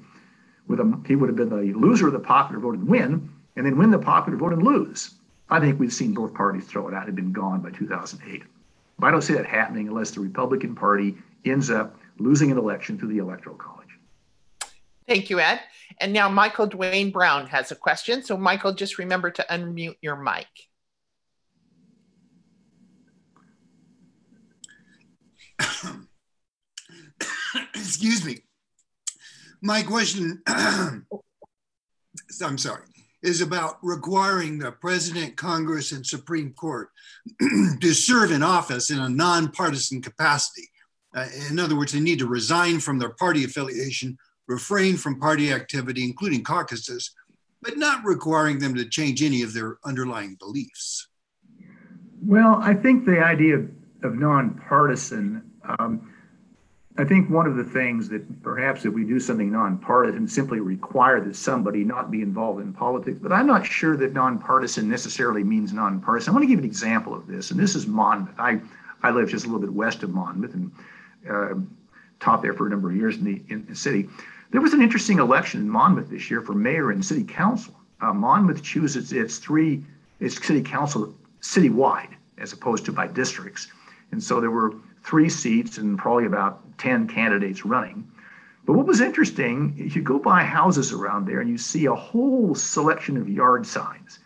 with a, he would have been the loser of the popular vote and win, and then win the popular vote and lose. I think we've seen both parties throw it out and been gone by two thousand eight. But I don't see that happening unless the Republican Party ends up losing an election to the Electoral College. Thank you, Ed. And now Michael Dwayne Brown has a question. So Michael, just remember to unmute your mic. Excuse me. My question, I'm sorry, is about requiring the President, Congress, and Supreme Court to serve in office in a nonpartisan capacity. Uh, in other words, they need to resign from their party affiliation refrain from party activity, including caucuses, but not requiring them to change any of their underlying beliefs? Well, I think the idea of, of nonpartisan, um, I think one of the things that perhaps if we do something nonpartisan, simply require that somebody not be involved in politics, but I'm not sure that nonpartisan necessarily means nonpartisan. I want to give an example of this, and this is Monmouth. I, I live just a little bit west of Monmouth and uh, taught there for a number of years in the, in the city. There was an interesting election in Monmouth this year for mayor and city council. Uh, Monmouth chooses its three, its city council citywide as opposed to by districts. And so there were three seats and probably about ten candidates running. But what was interesting, if you go by houses around there and you see a whole selection of yard signs.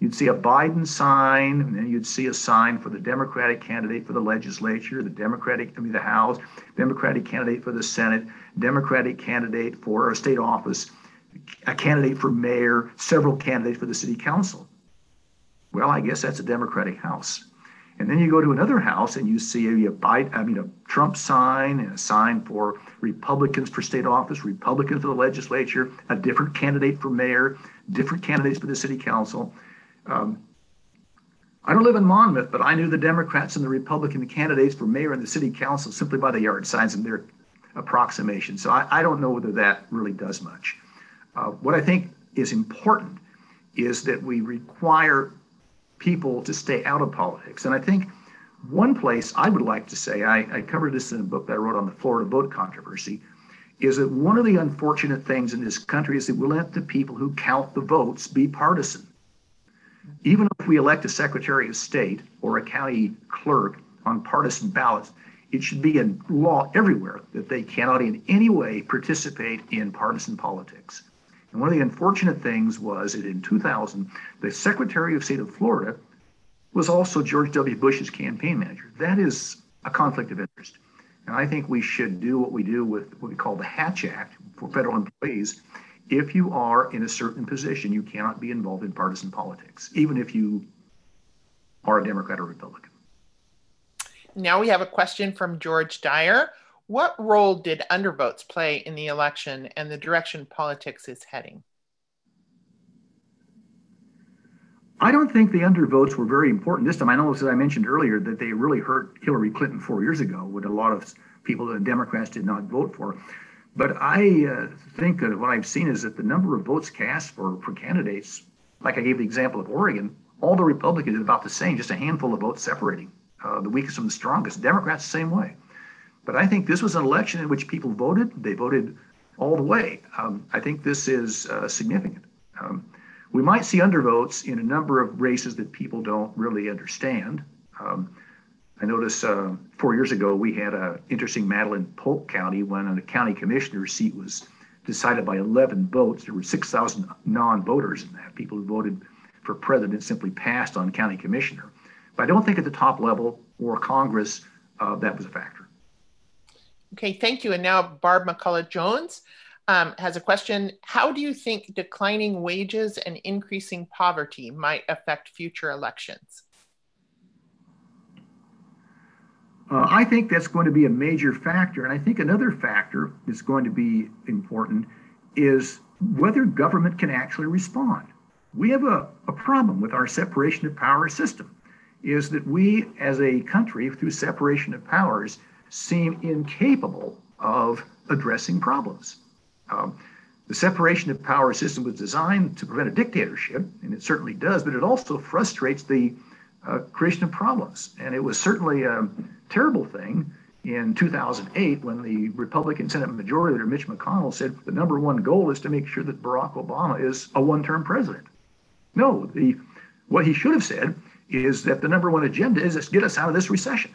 You'd see a Biden sign, and then you'd see a sign for the Democratic candidate for the legislature, the Democratic, I mean, the House, Democratic candidate for the Senate, Democratic candidate for a state office, a candidate for mayor, several candidates for the city council. Well, I guess that's a Democratic house. And then you go to another house and you see a Biden, I mean, a Trump sign and a sign for Republicans for state office, Republicans for the legislature, a different candidate for mayor, different candidates for the city council. Um, I don't live in Monmouth, but I knew the Democrats and the Republican candidates for mayor and the city council simply by the yard signs and their approximation. So I, I don't know whether that really does much. Uh, what I think is important is that we require people to stay out of politics. And I think one place I would like to say, I, I covered this in a book that I wrote on the Florida vote controversy, is that one of the unfortunate things in this country is that we let the people who count the votes be partisan. Even if we elect a secretary of state or a county clerk on partisan ballots, it should be in law everywhere that they cannot in any way participate in partisan politics. And one of the unfortunate things was that in two thousand, the Secretary of State of Florida was also George W. Bush's campaign manager. That is a conflict of interest. And I think we should do what we do with what we call the Hatch Act for federal employees. If you are in a certain position, you cannot be involved in partisan politics, even if you are a Democrat or Republican. Now we have a question from George Dyer. What role did undervotes play in the election and the direction politics is heading? I don't think the undervotes were very important this time. I know, as I mentioned earlier, that they really hurt Hillary Clinton four years ago, with a lot of people that Democrats did not vote for. But I uh, think that what I've seen is that the number of votes cast for, for candidates, like I gave the example of Oregon, all the Republicans did about the same, just a handful of votes separating uh, the weakest from the strongest. Democrats the same way. But I think this was an election in which people voted. They voted all the way. Um, I think this is uh, significant. Um, we might see undervotes in a number of races that people don't really understand. Um, I noticed uh, four years ago, we had an interesting matter in Polk County when a county commissioner's seat was decided by eleven votes. There were six thousand non-voters in that. People who voted for president simply passed on county commissioner. But I don't think at the top level or Congress uh, that was a factor. Okay, thank you. And now Barb McCullough Jones um, has a question. How do you think declining wages and increasing poverty might affect future elections? Uh, I think that's going to be a major factor. And I think another factor that's going to be important is whether government can actually respond. We have a, a problem with our separation of power system, is that we as a country through separation of powers seem incapable of addressing problems. Um, the separation of power system was designed to prevent a dictatorship, and it certainly does, but it also frustrates the Uh, creation of problems. And it was certainly a terrible thing in two thousand eight when the Republican Senate Majority Leader Mitch McConnell said the number one goal is to make sure that Barack Obama is a one-term president. No, the what he should have said is that the number one agenda is to get us out of this recession.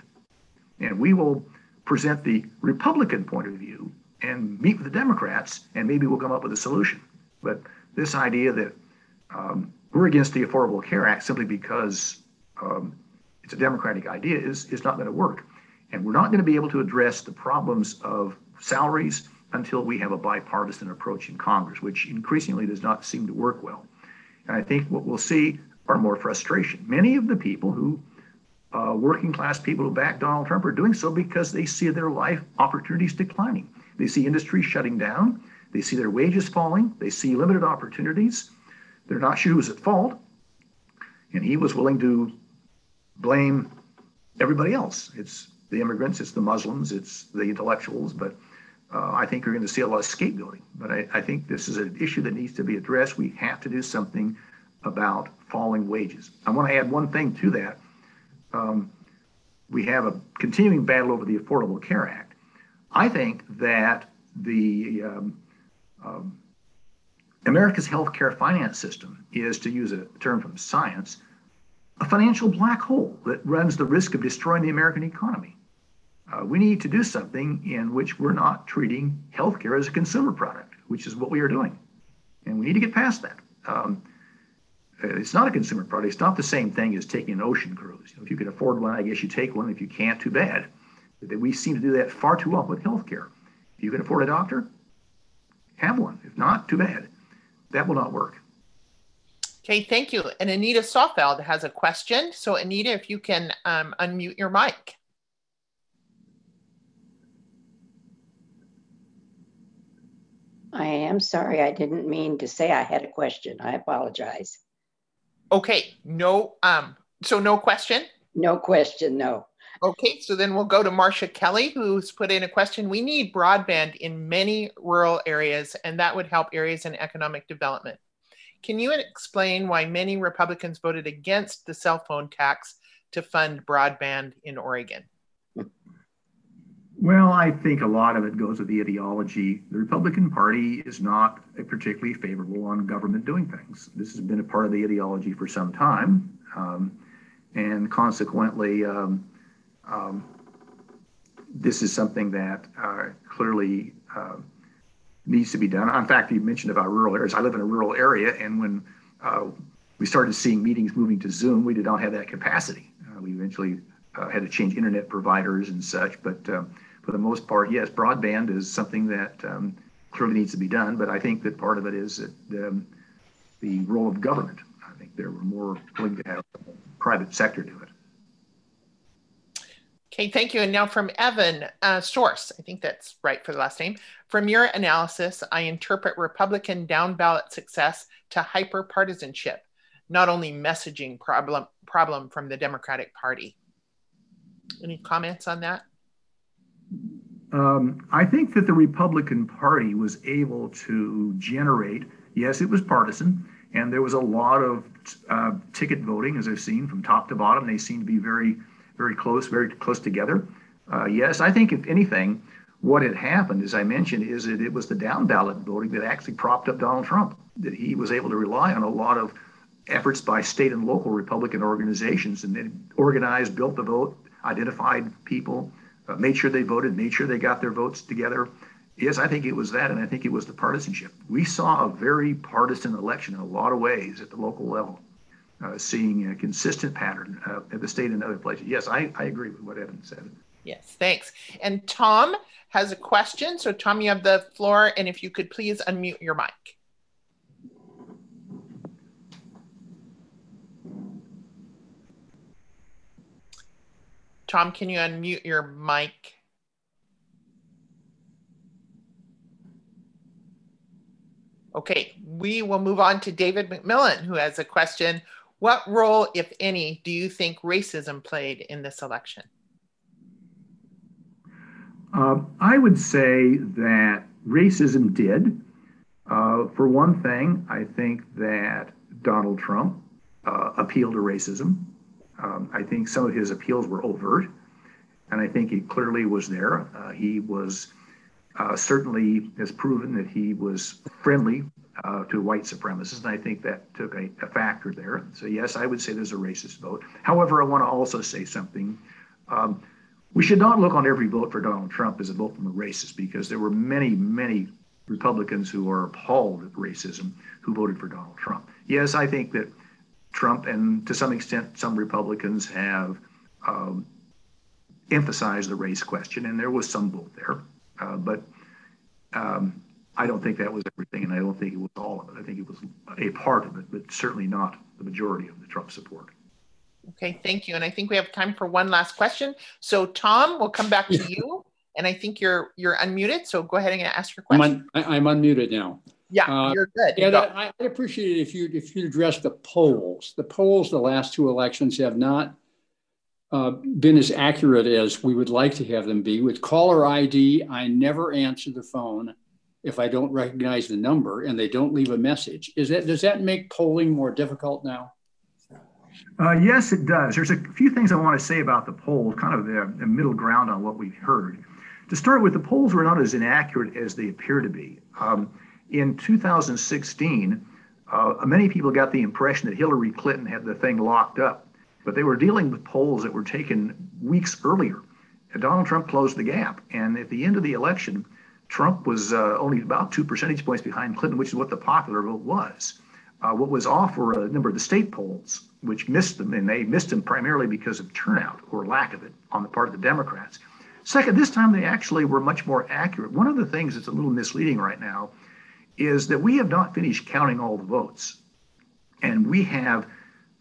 And we will present the Republican point of view and meet with the Democrats, and maybe we'll come up with a solution. But this idea that um, we're against the Affordable Care Act simply because Um, it's a democratic idea is, is not going to work. And we're not going to be able to address the problems of salaries until we have a bipartisan approach in Congress, which increasingly does not seem to work well. And I think what we'll see are more frustration. Many of the people who, uh, working class people who back Donald Trump are doing so because they see their life opportunities declining. They see industry shutting down. They see their wages falling. They see limited opportunities. They're not sure who's at fault. And he was willing to blame everybody else. It's the immigrants, it's the Muslims, it's the intellectuals. But uh, I think you're going to see a lot of scapegoating. But I, I think this is an issue that needs to be addressed. We have to do something about falling wages. I want to add one thing to that. Um, we have a continuing battle over the Affordable Care Act. I think that the um, um, America's healthcare finance system is, to use a term from science, a financial black hole that runs the risk of destroying the American economy. Uh, we need to do something in which we're not treating healthcare as a consumer product, which is what we are doing. And we need to get past that. Um, it's not a consumer product. It's not the same thing as taking an ocean cruise. You know, if you can afford one, I guess you take one. If you can't, too bad. We seem to do that far too often with healthcare. If you can afford a doctor, have one. If not, too bad. That will not work. Okay, thank you. And Anita Sawfeld has a question. So Anita, if you can um, unmute your mic. I am sorry, I didn't mean to say I had a question. I apologize. Okay, no, um, so no question? No question, no. Okay, so then we'll go to Marcia Kelly, who's put in a question. We need broadband in many rural areas, and that would help areas in economic development. Can you explain why many Republicans voted against the cell phone tax to fund broadband in Oregon? Well, I think a lot of it goes with the ideology. The Republican Party is not particularly favorable on government doing things. This has been a part of the ideology for some time, um, and consequently, um, Um, this is something that uh, clearly uh, needs to be done. In fact, you mentioned about rural areas. I live in a rural area, and when uh, we started seeing meetings moving to Zoom, we did not have that capacity. Uh, we eventually uh, had to change internet providers and such, but um, for the most part, yes, broadband is something that um, clearly needs to be done, but I think that part of it is that, um, the role of government. I think they were more willing to have the private sector do it. Okay, thank you. And now from Evan uh, Source, I think that's right for the last name. From your analysis, I interpret Republican down-ballot success to hyper-partisanship, not only messaging problem problem from the Democratic Party. Any comments on that? Um, I think that the Republican Party was able to generate, yes, it was partisan, and there was a lot of uh, ticket voting, as I've seen, from top to bottom. They seem to be very... very close, very close together. Uh, yes, I think if anything, what had happened, as I mentioned, is that it was the down ballot voting that actually propped up Donald Trump, that he was able to rely on a lot of efforts by state and local Republican organizations, and they organized, built the vote, identified people, uh, made sure they voted, made sure they got their votes together. Yes, I think it was that, and I think it was the partisanship. We saw a very partisan election in a lot of ways at the local level. Uh, seeing a consistent pattern uh, at the state and other places. Yes, I, I agree with what Evan said. Yes, thanks. And Tom has a question. So Tom, you have the floor, and if you could please unmute your mic. Tom, can you unmute your mic? Okay, we will move on to David McMillan, who has a question. What role, if any, do you think racism played in this election? Uh, I would say that racism did. Uh, for one thing, I think that Donald Trump uh, appealed to racism. Um, I think some of his appeals were overt, and I think it clearly was there. Uh, he was uh, certainly has proven that he was friendly Uh, to white supremacists, and I think that took a, a factor there. So yes, I would say there's a racist vote. However, I want to also say something. Um, we should not look on every vote for Donald Trump as a vote from a racist, because there were many, many Republicans who are appalled at racism who voted for Donald Trump. Yes, I think that Trump and to some extent some Republicans have um, emphasized the race question, and there was some vote there, uh, but um, I don't think that was everything, and I don't think it was all of it. I think it was a part of it, but certainly not the majority of the Trump support. Okay, thank you. And I think we have time for one last question. So Tom, we'll come back to you, And I think you're you're unmuted, so go ahead and ask your question. I'm, un, I'm unmuted now. Yeah, uh, you're good. Yeah, go. I, I'd appreciate it if you if you address the polls. The polls the last two elections have not uh, been as accurate as we would like to have them be. With caller I D, I never answer the phone if I don't recognize the number and they don't leave a message. Is that does that make polling more difficult now? Uh, yes, it does. There's a few things I want to say about the poll, kind of the, the middle ground on what we've heard. To start with, the polls were not as inaccurate as they appear to be. Um, in two thousand sixteen, uh, many people got the impression that Hillary Clinton had the thing locked up, but they were dealing with polls that were taken weeks earlier. Donald Trump closed the gap, and at the end of the election, Trump was uh, only about two percentage points behind Clinton, which is what the popular vote was. Uh, what was off were a number of the state polls, which missed them, and they missed them primarily because of turnout or lack of it on the part of the Democrats. Second, this time they actually were much more accurate. One of the things that's a little misleading right now is that we have not finished counting all the votes. And we have,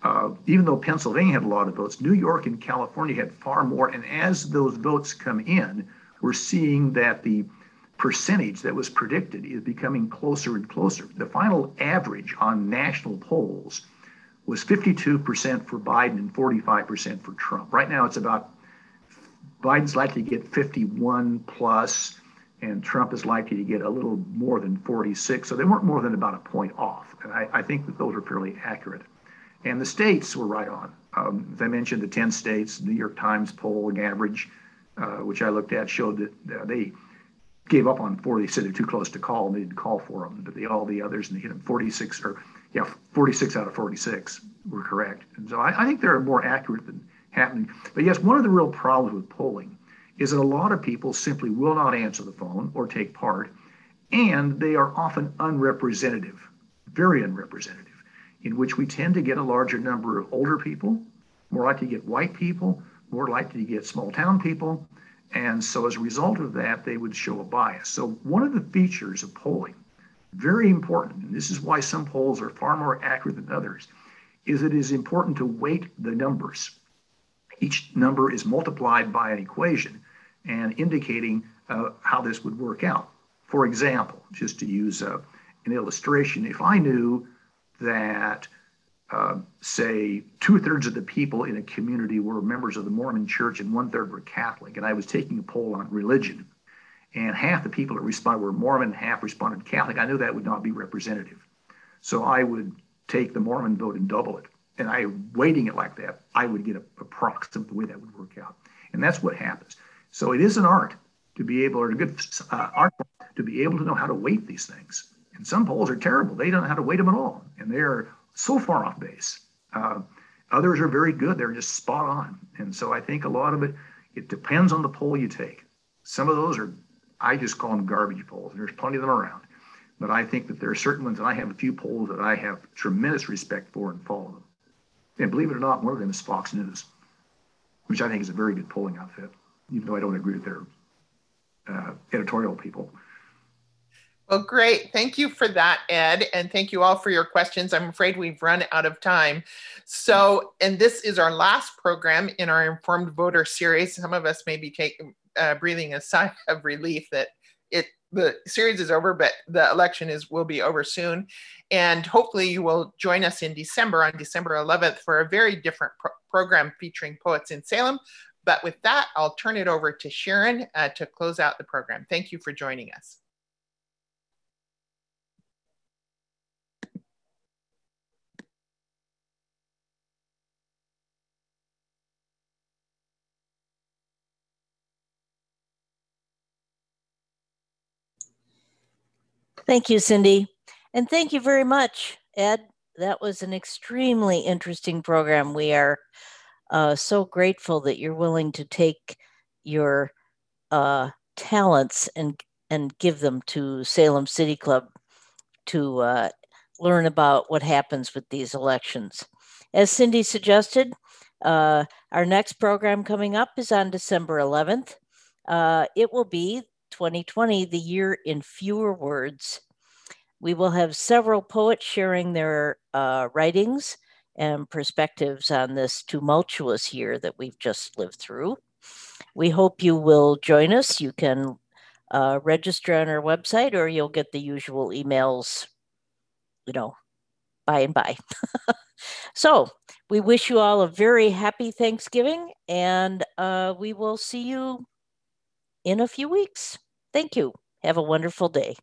uh, even though Pennsylvania had a lot of votes, New York and California had far more. And as those votes come in, we're seeing that the percentage that was predicted is becoming closer and closer. The final average on national polls was fifty-two percent for Biden and forty-five percent for Trump. Right now it's about Biden's likely to get fifty-one plus, and Trump is likely to get a little more than forty-six. So they weren't more than about a point off. And I, I think that those are fairly accurate. And the states were right on. Um, as I mentioned, the ten states, New York Times polling average, uh, which I looked at, showed that uh, they gave up on forty. They said they're too close to call, and they didn't call for them. But the, all the others, and they hit them forty-six, or yeah, forty-six out of forty-six were correct. And so I, I think they're more accurate than happening. But yes, one of the real problems with polling is that a lot of people simply will not answer the phone or take part, and they are often unrepresentative, very unrepresentative, in which we tend to get a larger number of older people, more likely to get white people, more likely to get small town people, and so as a result of that, they would show a bias. So one of the features of polling, very important, and this is why some polls are far more accurate than others, is it is important to weight the numbers. Each number is multiplied by an equation and indicating uh, how this would work out. For example, just to use uh, an illustration, if I knew that, uh, say, two-thirds of the people in a community were members of the Mormon Church and one-third were Catholic, and I was taking a poll on religion, and half the people that responded were Mormon, half responded Catholic, I knew that would not be representative. So I would take the Mormon vote and double it. And I weighting it like that, I would get a approximate way that would work out. And that's what happens. So it is an art to be able, or a good uh, art to be able to know how to weight these things. And some polls are terrible. They don't know how to weight them at all. And they're so far off base. Uh, others are very good. They're just spot on. And so I think a lot of it, it depends on the poll you take. Some of those are, I just call them garbage polls. There's plenty of them around. But I think that there are certain ones, and I have a few polls that I have tremendous respect for and follow them. And believe it or not, one of them is Fox News, which I think is a very good polling outfit, even though I don't agree with their uh, editorial people. Well, great. Thank you for that, Ed. And thank you all for your questions. I'm afraid we've run out of time. So, and this is our last program in our Informed Voter series. Some of us may be taking, uh, breathing a sigh of relief that it the series is over, but the election is will be over soon. And hopefully you will join us in December, on December eleventh, for a very different pro- program featuring poets in Salem. But with that, I'll turn it over to Sharon uh, to close out the program. Thank you for joining us. Thank you, Cindy. And thank you very much, Ed. That was an extremely interesting program. We are uh, so grateful that you're willing to take your uh, talents and, and give them to Salem City Club to uh, learn about what happens with these elections. As Cindy suggested, uh, our next program coming up is on December eleventh. Uh, it will be twenty twenty, the year in fewer words. We will have several poets sharing their uh, writings and perspectives on this tumultuous year that we've just lived through. We hope you will join us. You can uh, register on our website, or you'll get the usual emails, you know, by and by. So we wish you all a very happy Thanksgiving, and uh, we will see you in a few weeks. Thank you. Have a wonderful day.